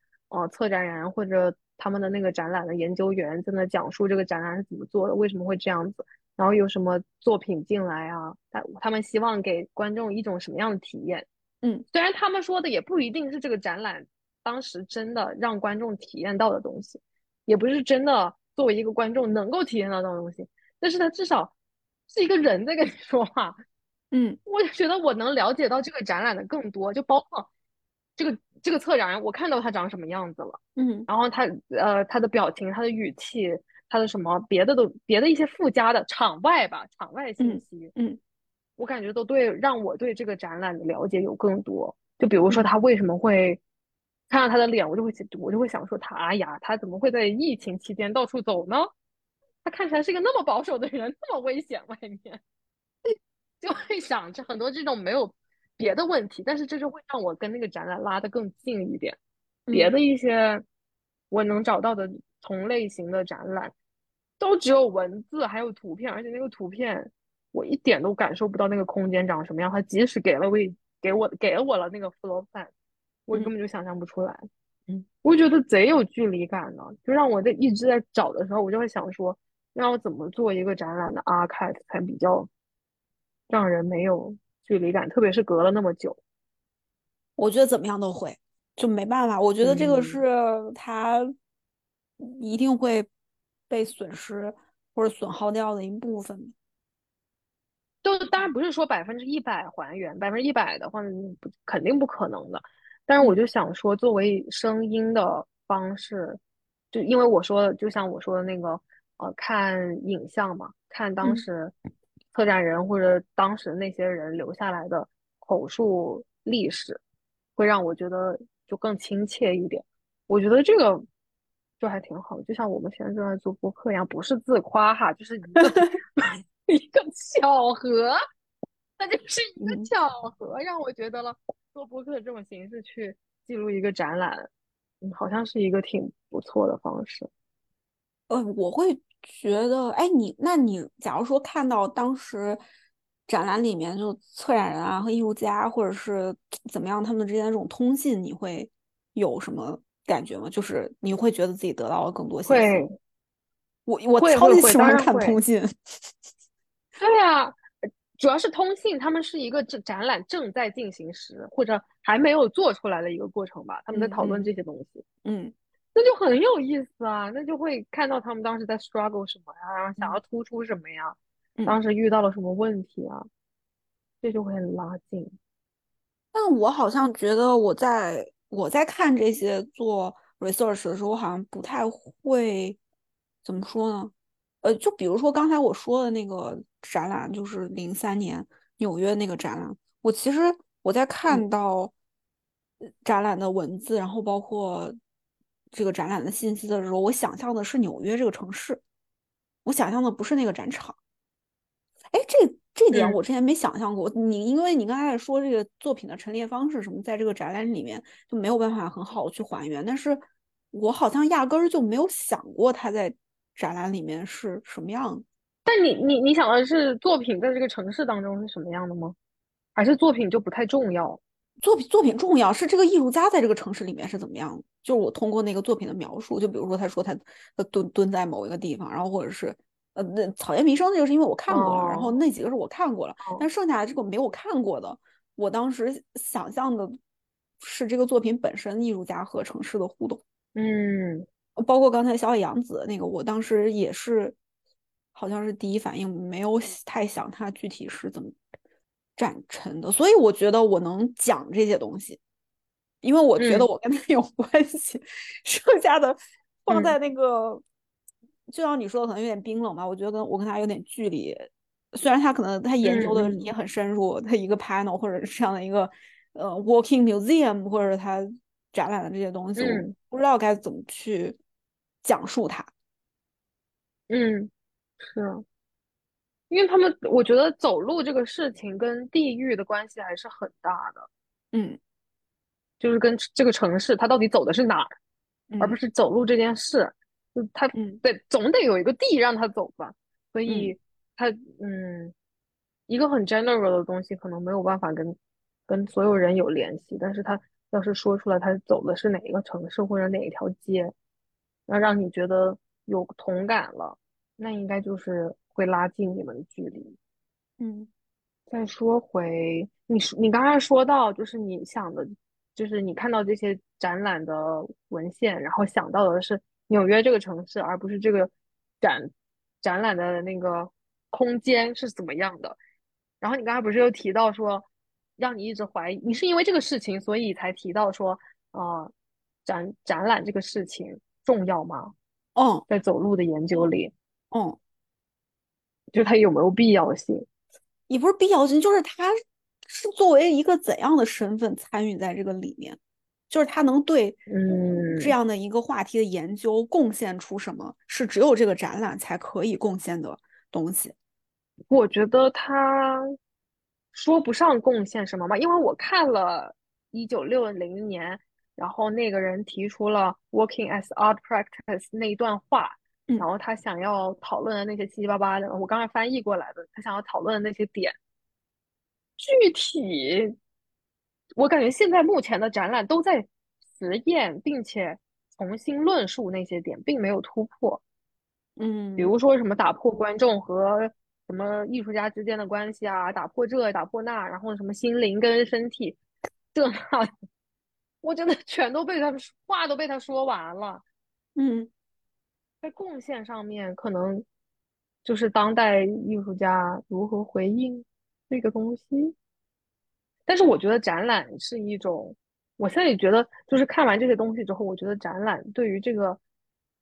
策展人或者他们的那个展览的研究员在那讲述这个展览是怎么做的，为什么会这样子，然后有什么作品进来啊，他们希望给观众一种什么样的体验。虽然他们说的也不一定是这个展览当时真的让观众体验到的东西，也不是真的作为一个观众能够体验到的东西，但是他至少是一个人在跟你说话。我就觉得我能了解到这个展览的更多，就包括这个策展人，我看到他长什么样子了，然后他的表情，他的语气，他的什么别的一些附加的场外信息，我感觉都让我对这个展览的了解有更多。就比如说他为什么会看到他的脸，我就会想说他怎么会在疫情期间到处走呢？他看起来是一个那么保守的人，那么危险，外面就会想着很多这种没有别的问题，但是这就会让我跟那个展览拉得更近一点。别的一些我能找到的同类型的展览都只有文字还有图片，而且那个图片我一点都感受不到那个空间长什么样，它即使给了我了那个 floor plan， 我根本就想象不出来。我觉得贼有距离感呢，就让我在一直在找的时候，我就会想说那要怎么做一个展览的 archive 才比较让人没有距离感，特别是隔了那么久。我觉得怎么样都会，就没办法，我觉得这个是它一定会被损失或者损耗掉的一部分。就当然不是说100%还原，100%的话肯定不可能的，但是我就想说作为声音的方式，就因为我说就像我说的那个看影像嘛，看当时策展人或者当时那些人留下来的口述历史，会让我觉得就更亲切一点。我觉得这个就还挺好，就像我们现在正在做播客一样，不是自夸哈，就是一个巧合，那就是一个巧合，让我觉得了做播客这种形式去记录一个展览，好像是一个挺不错的方式。我会觉得，那你假如说看到当时展览里面就策展人啊和艺术家或者是怎么样他们之间的这种通信，你会有什么感觉吗？就是你会觉得自己得到了更多信息。我超级喜欢看通信。对啊，主要是通信他们是一个展览正在进行时或者还没有做出来的一个过程吧，他们在讨论这些东西。那就很有意思啊，那就会看到他们当时在 struggle 什么呀，然后想要突出什么呀，当时遇到了什么问题啊，这就会很拉近。但我好像觉得我在看这些做 research 的时候，我好像不太会，怎么说呢？就比如说刚才我说的那个展览，就是03年纽约那个展览，我其实在看到展览的文字，然后包括这个展览的信息的时候，我想象的是纽约这个城市，我想象的不是那个展场。这点我之前没想象过。因为你刚才说这个作品的陈列方式什么，在这个展览里面就没有办法很好去还原，但是我好像压根儿就没有想过它在展览里面是什么样。但你想的是作品在这个城市当中是什么样的吗？还是作品就不太重要？作品重要，是这个艺术家在这个城市里面是怎么样的，就是我通过那个作品的描述，就比如说他说他蹲在某一个地方，然后或者是草间弥生，那就是因为我看过了，然后那几个是我看过了，但剩下的这个没有看过的，我当时想象的是这个作品本身艺术家和城市的互动。包括刚才小野洋子那个，我当时也是好像是第一反应没有太想他具体是怎么展陈的，所以我觉得我能讲这些东西，因为我觉得我跟他有关系。剩下的放在那个就像你说的可能有点冰冷吧，我觉得我跟他有点距离，虽然他可能他研究的也很深入，他一个 panel 或者是这样的一个walking museum 或者他展览的这些东西，我不知道该怎么去讲述它。是因为他们，我觉得走路这个事情跟地域的关系还是很大的。就是跟这个城市它到底走的是哪儿，而不是走路这件事，它总得有一个地让它走吧。所以它一个很 general 的东西可能没有办法跟跟所有人有联系，但是他要是说出来他走的是哪一个城市或者哪一条街，要让你觉得有同感了，那应该就是会拉近你们的距离。嗯，再说回你刚才说到，就是你想的，就是你看到这些展览的文献，然后想到的是纽约这个城市，而不是这个展展览的那个空间是怎么样的。然后你刚才不是又提到说，让你一直怀疑，你是因为这个事情，所以才提到说，啊、展览这个事情重要吗？哦在走路的研究里，哦，就是它有没有必要性？也不是必要性，就是他是作为一个怎样的身份参与在这个里面，就是他能对这样的一个话题的研究贡献出什么，是只有这个展览才可以贡献的东西。我觉得他说不上贡献什么吧，因为我看了1960年，然后那个人提出了 "working as art practice" 那一段话，嗯然后他想要讨论的那些七七八八的，我刚才翻译过来的，他想要讨论的那些点，具体我感觉现在目前的展览都在实验并且重新论述那些点，并没有突破。嗯，比如说什么打破观众和什么艺术家之间的关系啊，打破这打破那，然后什么心灵跟身体这那的，我真的全都被他们话都被他说完了。嗯在贡献上面，可能就是当代艺术家如何回应这个东西。但是我觉得展览是一种，我现在也觉得，就是看完这些东西之后，我觉得展览对于这个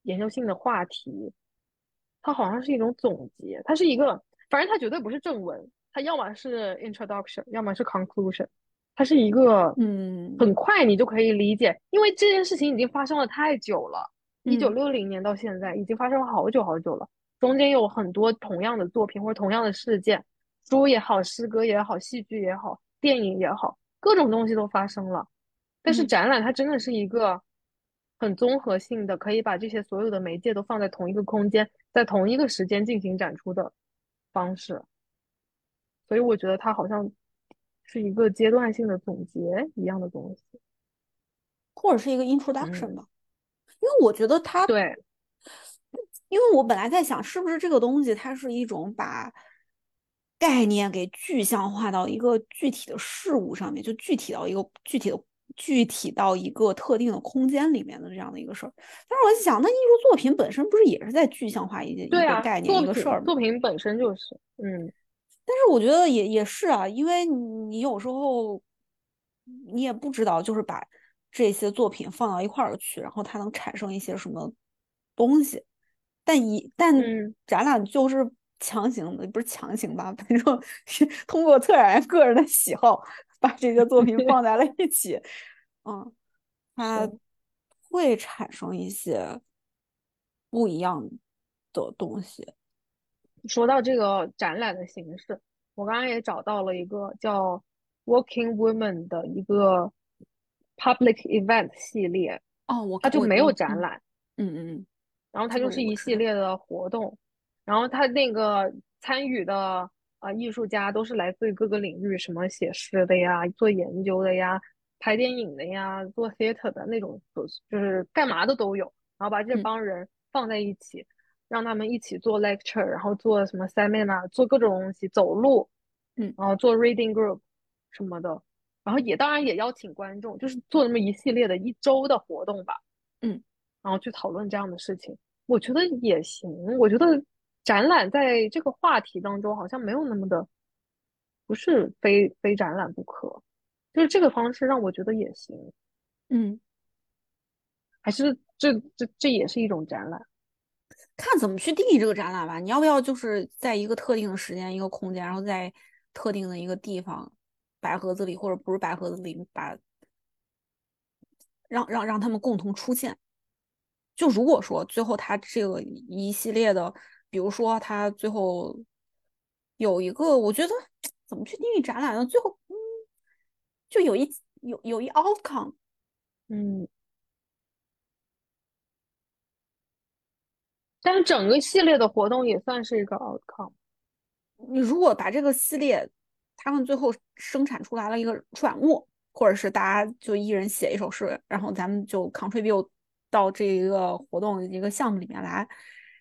研究性的话题，它好像是一种总结，它是一个，反正它绝对不是正文，它要么是 introduction， 要么是 conclusion， 它是一个，嗯很快你就可以理解，因为这件事情已经发生了太久了，1960年到现在已经发生了好久好久了，中间有很多同样的作品或者同样的事件，书也好，诗歌也好，戏剧也好，电影也好，各种东西都发生了。但是展览它真的是一个很综合性的，可以把这些所有的媒介都放在同一个空间，在同一个时间进行展出的方式。所以我觉得它好像是一个阶段性的总结一样的东西。或者是一个 introduction 吧。因为我觉得它，对，因为我本来在想，是不是这个东西它是一种把概念给具象化到一个具体的事物上面，就具体到一个特定的空间里面的这样的一个事儿。但是我想，那艺术作品本身不是也是在具象化一个概念一个事儿吗？作品本身就是，但是我觉得也是啊，因为你有时候你也不知道，就是把这些作品放到一块儿去，然后它能产生一些什么东西。但嗯展览就是强行的，不是强行吧，反正是通过策展人个人的喜好把这些作品放在了一起。嗯，它对会产生一些不一样的东西。说到这个展览的形式，我刚刚也找到了一个叫 Walking Women 的一个 public event 系列，哦，它就没有展览，嗯，然后它就是一系列的活动。然后他那个参与的艺术家都是来自于各个领域，什么写诗的呀，做研究的呀，拍电影的呀，做 theater 的那种，就是干嘛的都有。然后把这帮人放在一起，让他们一起做 lecture， 然后做什么 seminar， 做各种东西，走路，然后做 reading group 什么的。然后也当然也邀请观众，就是做那么一系列的一周的活动吧，嗯，然后去讨论这样的事情，我觉得也行，我觉得。展览在这个话题当中好像没有那么的，不是非展览不可，就是这个方式让我觉得也行，还是这也是一种展览，看怎么去定义这个展览吧。你要不要就是在一个特定的时间、一个空间，然后在特定的一个地方，白盒子里或者不是白盒子里，让他们共同出现。就如果说最后他这个一系列的。比如说他最后有一个，我觉得怎么去定义展览呢，最后就有一 outcome， 但是整个系列的活动也算是一个 outcome， 你如果把这个系列他们最后生产出来了一个出版物，或者是大家就一人写一首诗，然后咱们就 contribute 到这一个活动一个项目里面来，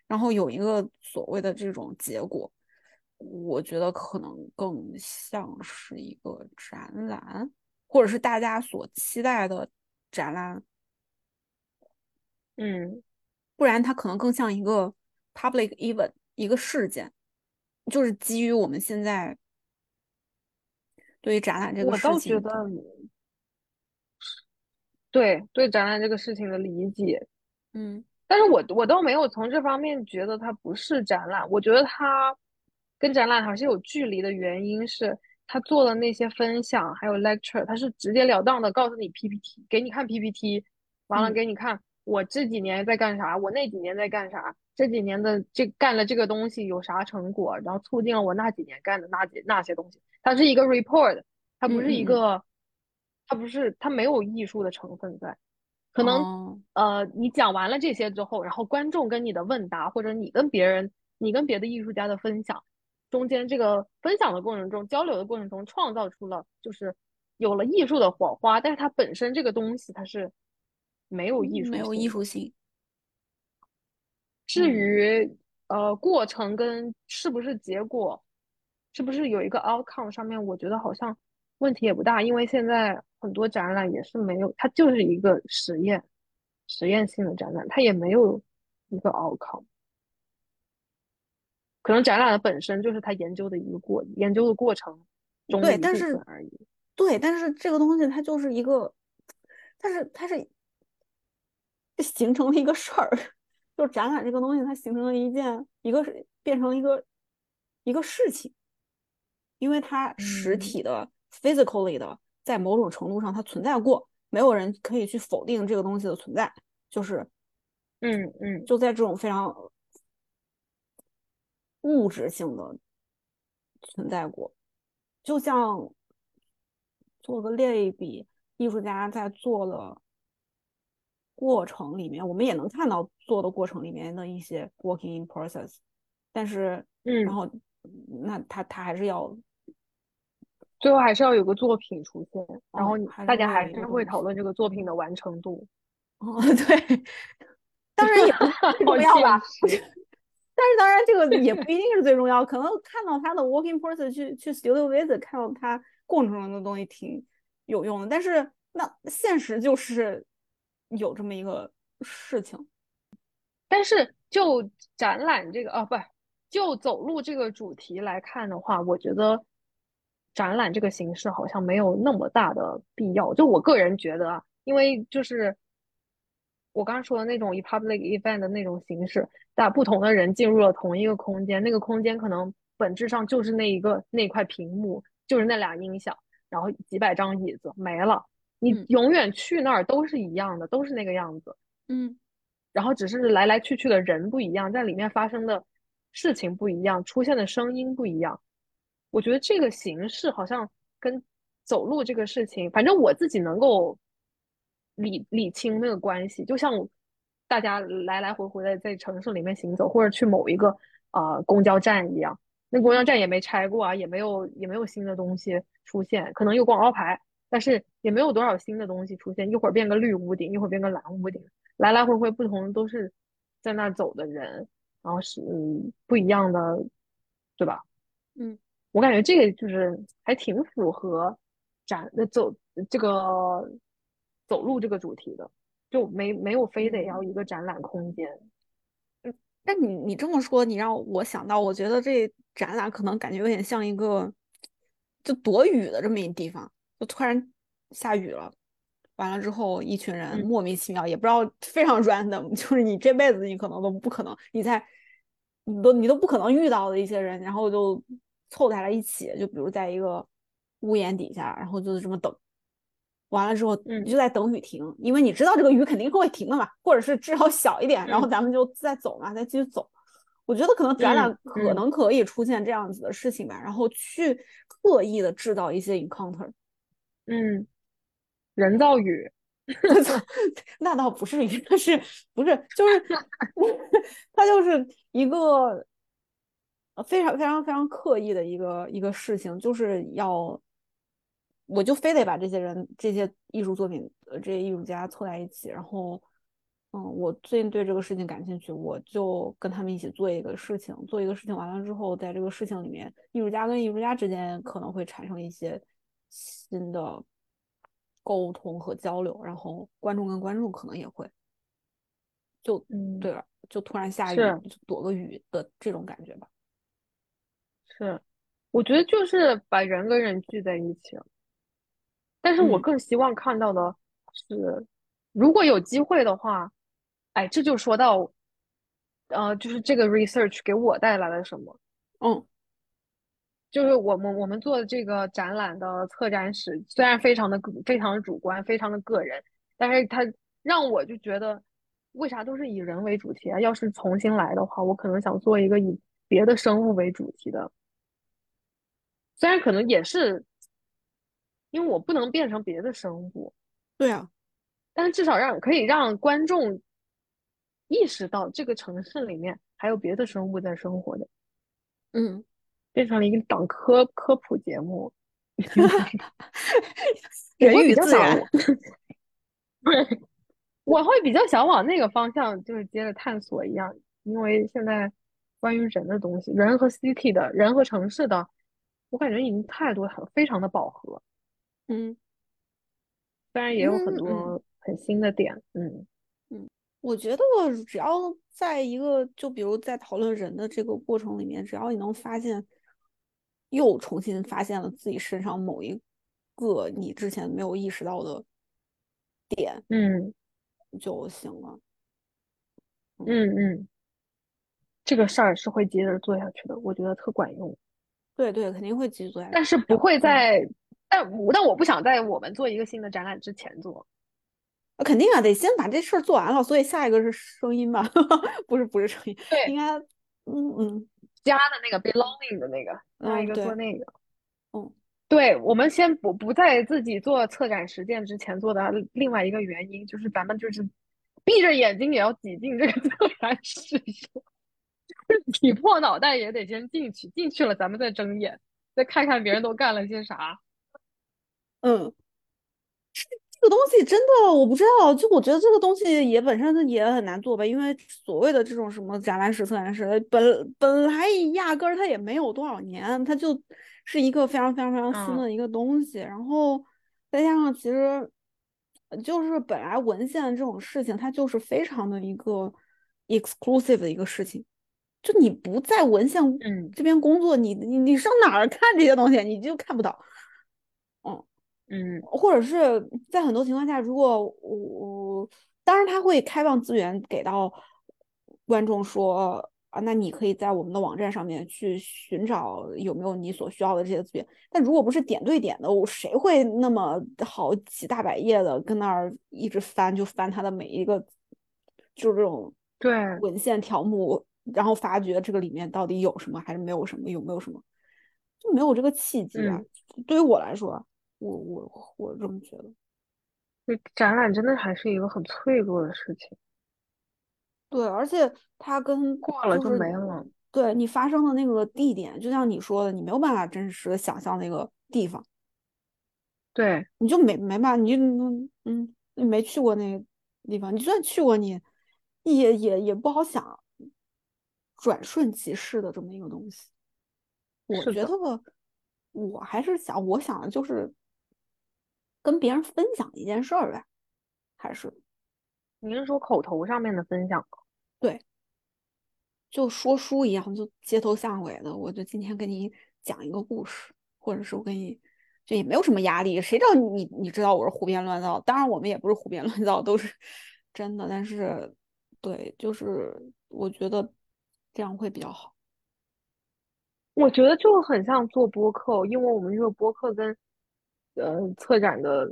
然后有一个所谓的这种结果。我觉得可能更像是一个展览，或者是大家所期待的展览。嗯，不然它可能更像一个 public event， 一个事件，就是基于我们现在对于展览这个事情，我倒觉得对展览这个事情的理解，嗯，但是我倒没有从这方面觉得它不是展览，我觉得它跟展览还是有距离的，原因是他做的那些分享还有 lecture， 他是直截了当的告诉你 PPT， 给你看 PPT， 完了给你看我这几年在干啥，我那几年在干啥，这几年的干了这个东西有啥成果，然后促进了我那几年干的那些东西。它是一个 report， 它不是一个，它没有艺术的成分在。可能、你讲完了这些之后，然后观众跟你的问答，或者你跟别的艺术家的分享。中间这个分享的过程中，交流的过程中，创造出了就是有了艺术的火花，但是它本身这个东西它是没有艺术性。至于过程跟是不是结果，是不是有一个 outcome 上面，我觉得好像问题也不大，因为现在很多展览也是没有，它就是一个实验性的展览，它也没有一个 outcome。可能展览的本身就是他研究的一个研究的过程中的一部分而已。对，但是这个东西它就是一个，它是形成了一个事儿，就展览这个东西它形成了变成了一个事情，因为它实体的、physically 的，在某种程度上它存在过，没有人可以去否定这个东西的存在，就是就在这种非常物质性的存在过。就像做个类比，艺术家在做的过程里面，我们也能看到做的过程里面的一些 working in process， 但是然后那他还是要最后还是要有个作品出现，然后大家还是会讨论这个作品的完成度。对，当然也不重要吧但是当然这个也不一定是最重要可能看到他的 working person 去 studio visit， 看到他过程中的东西挺有用的，但是那现实就是有这么一个事情。但是就展览这个就走路这个主题来看的话，我觉得展览这个形式好像没有那么大的必要，就我个人觉得啊，因为就是我刚刚说的那种以 public event 的那种形式，不同的人进入了同一个空间，那个空间可能本质上就是那块屏幕，就是那俩音响，然后几百张椅子没了，你永远去那儿都是一样的，都是那个样子，然后只是来来去去的人不一样，在里面发生的事情不一样，出现的声音不一样。我觉得这个形式好像跟走路这个事情，反正我自己能够理清那个关系，就像大家来来回回的在城市里面行走，或者去某一个公交站一样，那公交站也没拆过啊，也没有新的东西出现，可能有广告牌，但是也没有多少新的东西出现，一会儿变个绿屋顶，一会儿变个蓝屋顶，来来回回不同都是在那走的人，然后是不一样的，对吧？我感觉这个就是还挺符合走路这个主题的，就没有非得要一个展览空间。但你这么说，你让我想到，我觉得这展览可能感觉有点像一个就躲雨的这么一地方，就突然下雨了，完了之后一群人莫名其妙，也不知道，非常 random， 就是你这辈子你可能都不可能，你都不可能遇到的一些人，然后就凑在了一起，就比如在一个屋檐底下，然后就是这么等。完了之后你就在等雨停，因为你知道这个雨肯定会停的嘛，或者是至少小一点，然后咱们就再走嘛，再继续走。我觉得可能展览可能可以出现这样子的事情吧，然后去刻意的制造一些 encounter。人造雨那倒不是雨，但是不是就是它就是一个非常非常非常刻意的一个事情，就是要我就非得把这些人这些艺术作品这些艺术家凑在一起，然后我最近对这个事情感兴趣，我就跟他们一起做一个事情完了之后，在这个事情里面艺术家跟艺术家之间可能会产生一些新的沟通和交流，然后观众跟观众可能也会就对了，就突然下雨就躲个雨的这种感觉吧。是，我觉得就是把人跟人聚在一起，但是我更希望看到的是，如果有机会的话，哎，这就说到，就是这个 research 给我带来了什么？就是我们做的这个展览的策展史，虽然非常的主观，非常的个人，但是它让我就觉得，为啥都是以人为主题啊？要是重新来的话，我可能想做一个以别的生物为主题的，虽然可能也是，因为我不能变成别的生物。对啊。但是至少可以让观众意识到这个城市里面还有别的生物在生活的，变成了一档科普节目，人与自然。对，我会比较想往那个方向就是接着探索一样，因为现在关于人的东西，人和 city 的，人和城市的，我感觉已经太多了，非常的饱和。虽然也有很多很新的点，我觉得只要在一个就比如在讨论人的这个过程里面，只要你能发现又重新发现了自己身上某一个你之前没有意识到的点，就行了。这个事儿是会接着做下去的，我觉得特管用。对，肯定会继续做下去，但是不会在。但我不想在我们做一个新的展览之前做，肯定啊，得先把这事儿做完了。所以下一个是声音吧？不是声音，对，应该家的那个 belonging 的那个，那一个做那个，对，我们先不在自己做策展实践之前做的另外一个原因，就是咱们就是闭着眼睛也要挤进这个策展实践，挤破脑袋也得先进去了，咱们再睁眼，再看看别人都干了些啥。这个东西真的我不知道，就我觉得这个东西也本身也很难做吧，因为所谓的这种什么展览史、策展史，本来压根儿它也没有多少年，它就是一个非常非常非常新的一个东西，然后再加上其实就是本来文献这种事情，它就是非常的一个 exclusive 的一个事情，就你不在文献这边工作，你上哪儿看这些东西，你就看不到。或者是在很多情况下，如果我当然他会开放资源给到观众说啊，那你可以在我们的网站上面去寻找有没有你所需要的这些资源，但如果不是点对点的，我谁会那么好几大百页的跟那儿一直翻，就翻他的每一个就是这种对文献条目，然后发觉这个里面到底有什么还是没有什么，有没有什么，就没有这个契机啊。对于我来说，我这么觉得，这展览真的还是一个很脆弱的事情。对，而且它跟过了就没了。对，你发生的那个地点，就像你说的，你没有办法真实的想象那个地方。对，你就没办法，你没去过那个地方，你就算去过，你也不好想转瞬即逝的这么一个东西。我觉得我还是我想的就是。跟别人分享一件事儿呗，还是您是说口头上面的分享？对，就说书一样，就街头巷尾的，我就今天跟你讲一个故事，或者是我跟你就也没有什么压力，谁知道你知道我是胡编乱造，当然我们也不是胡编乱造，都是真的，但是对，就是我觉得这样会比较好。我觉得就很像做播客，因为我们这个播客跟策展的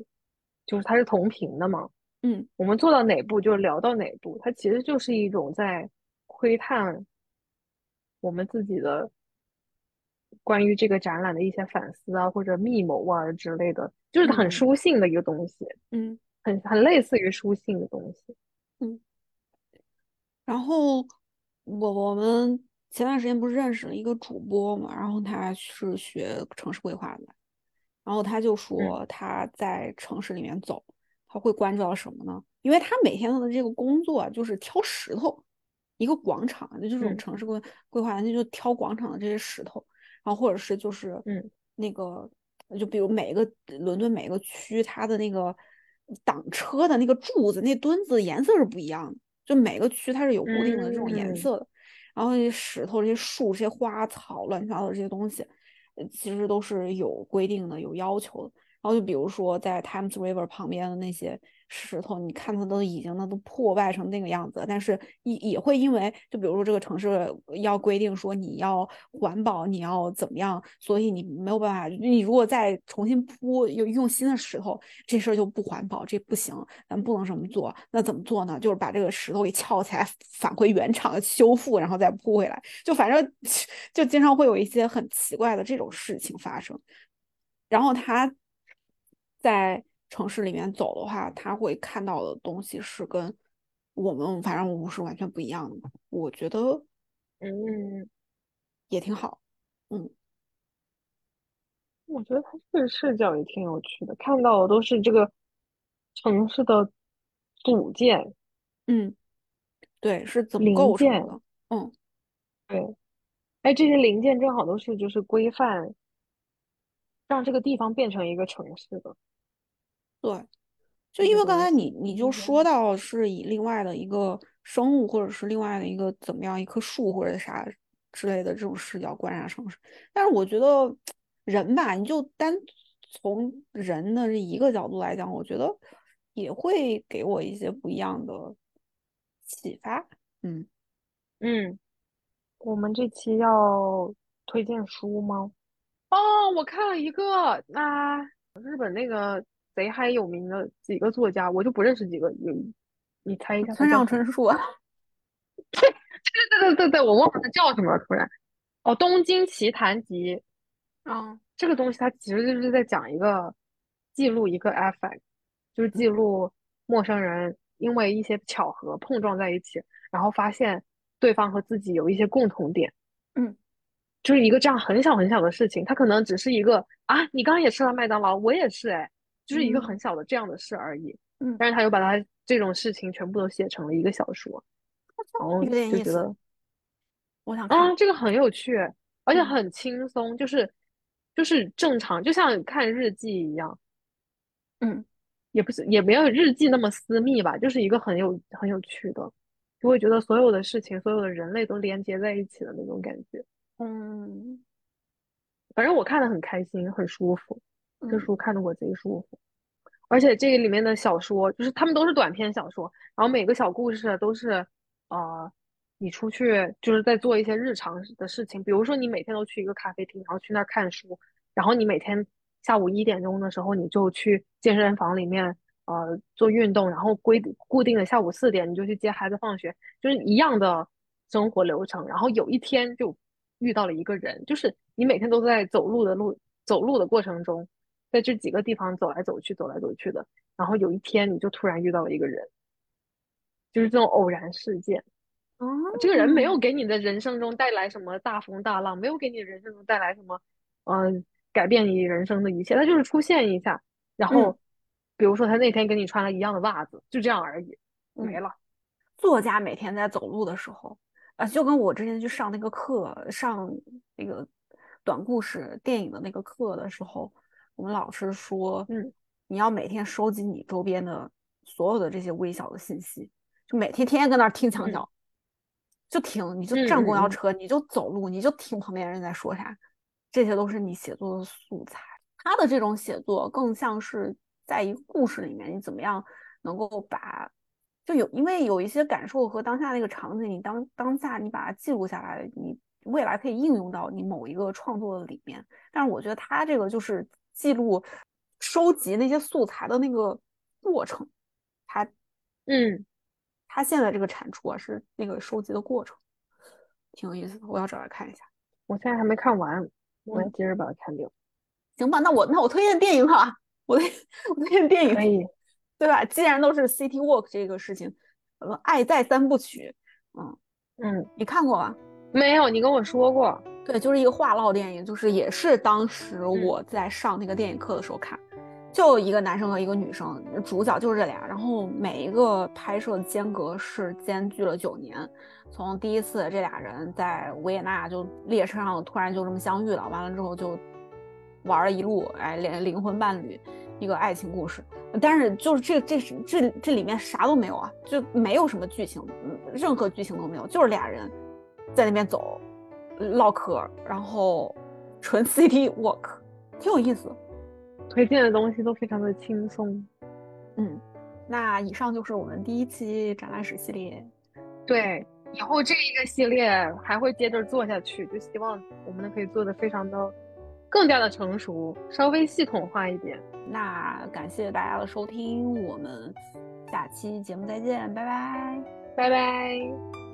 就是它是同频的嘛，我们做到哪步就聊到哪步，它其实就是一种在窥探我们自己的关于这个展览的一些反思啊，或者密谋啊之类的，就是很书信的一个东西，很类似于书信的东西。然后我们前段时间不是认识了一个主播嘛，然后他是学城市规划的，然后他就说他在城市里面走，他会关注到什么呢？因为他每天的这个工作就是挑石头，一个广场就这种城市规划，那就挑广场的这些石头，然后或者是就是那个就比如每个伦敦每个区它的那个挡车的那个柱子那墩子颜色是不一样的，就每个区它是有固定的这种颜色的，然后这些石头这些树这些花草乱七八糟的这些东西其实都是有规定的有要求的，然后就比如说在 Thames River 旁边的那些石头你看它都已经那都破败成那个样子，但是也会因为就比如说这个城市要规定说你要环保你要怎么样，所以你没有办法，你如果再重新铺又用新的石头这事儿就不环保，这不行，咱不能这么做，那怎么做呢？就是把这个石头给撬起来返回原厂修复然后再铺回来，就反正就经常会有一些很奇怪的这种事情发生。然后他在城市里面走的话，他会看到的东西是跟我们反正我们是完全不一样的，我觉得也挺好。我觉得他这个视角也挺有趣的，看到的都是这个城市的组件，对，是怎么构成的，对，哎，这些零件正好都是就是规范让这个地方变成一个城市的。对，就因为刚才你就说到是以另外的一个生物或者是另外的一个怎么样一棵树或者啥之类的这种视角观察城市，但是我觉得人吧，你就单从人的一个角度来讲，我觉得也会给我一些不一样的启发。我们这期要推荐书吗？我看了一个日本那个贼嗨有名的几个作家，我就不认识几个，你猜一下。村上春树。对，我忘了他叫什么了突然。东京奇谭集。这个东西它其实就是在讲一个记录一个 affect， 就是记录陌生人因为一些巧合碰撞在一起，然后发现对方和自己有一些共同点。就是一个这样很小很小的事情，它可能只是一个你刚刚也吃了麦当劳，我也是就是一个很小的这样的事而已，但是他就把他这种事情全部都写成了一个小说，然后就觉得我想看这个很有趣，而且很轻松，就是正常，就像看日记一样，也不是也没有日记那么私密吧，就是一个很有趣的，就会觉得所有的事情所有的人类都连接在一起的那种感觉。反正我看得很开心，很舒服。这书看得我贼舒服，而且这个里面的小说就是他们都是短篇小说，然后每个小故事都是你出去就是在做一些日常的事情，比如说你每天都去一个咖啡厅，然后去那儿看书，然后你每天下午1点钟的时候你就去健身房里面做运动，然后固定的下午4点你就去接孩子放学，就是一样的生活流程。然后有一天就遇到了一个人，就是你每天都在走路的过程中在这几个地方走来走去的，然后有一天你就突然遇到了一个人，就是这种偶然事件。这个人没有给你的人生中带来什么大风大浪，没有给你的人生中带来什么改变你人生的一切，他就是出现一下，然后比如说他那天跟你穿了一样的袜子，就这样而已，没了。作家每天在走路的时候就跟我之前去上那个课，上那个短故事电影的那个课的时候，我们老师说你要每天收集你周边的所有的这些微小的信息，就每天天天跟那儿听墙角，就听，你就站公交车，你就走路，你就听旁边人在说啥，这些都是你写作的素材。他的这种写作更像是在一个故事里面你怎么样能够把因为有一些感受和当下那个场景，你当下你把它记录下来，你未来可以应用到你某一个创作里面。但是我觉得他这个就是记录收集那些素材的那个过程，他现在这个产出是那个收集的过程，挺有意思的，我要找来看一下。我现在还没看完，我接着把它看掉。行吧，那我推荐电影哈，我推荐电影可以，对吧？既然都是 City Walk 这个事情，爱在三部曲，你看过吗？没有，你跟我说过。对，就是一个话唠电影，就是也是当时我在上那个电影课的时候看，就一个男生和一个女生，主角就是这俩，然后每一个拍摄间隔是间距了9年，从第一次这俩人在维也纳就列车上突然就这么相遇了，完了之后就玩了一路，哎，灵魂伴侣，一个爱情故事。但是就是这里面啥都没有啊，就没有什么剧情，任何剧情都没有，就是俩人在那边走唠嗑，然后纯 city walk， 挺有意思。推荐的东西都非常的轻松。嗯，那以上就是我们第一期展览史系列。对，以后这一个系列还会接着做下去，就希望我们可以做得非常的更加的成熟，稍微系统化一点。那感谢大家的收听，我们下期节目再见，拜拜，拜拜。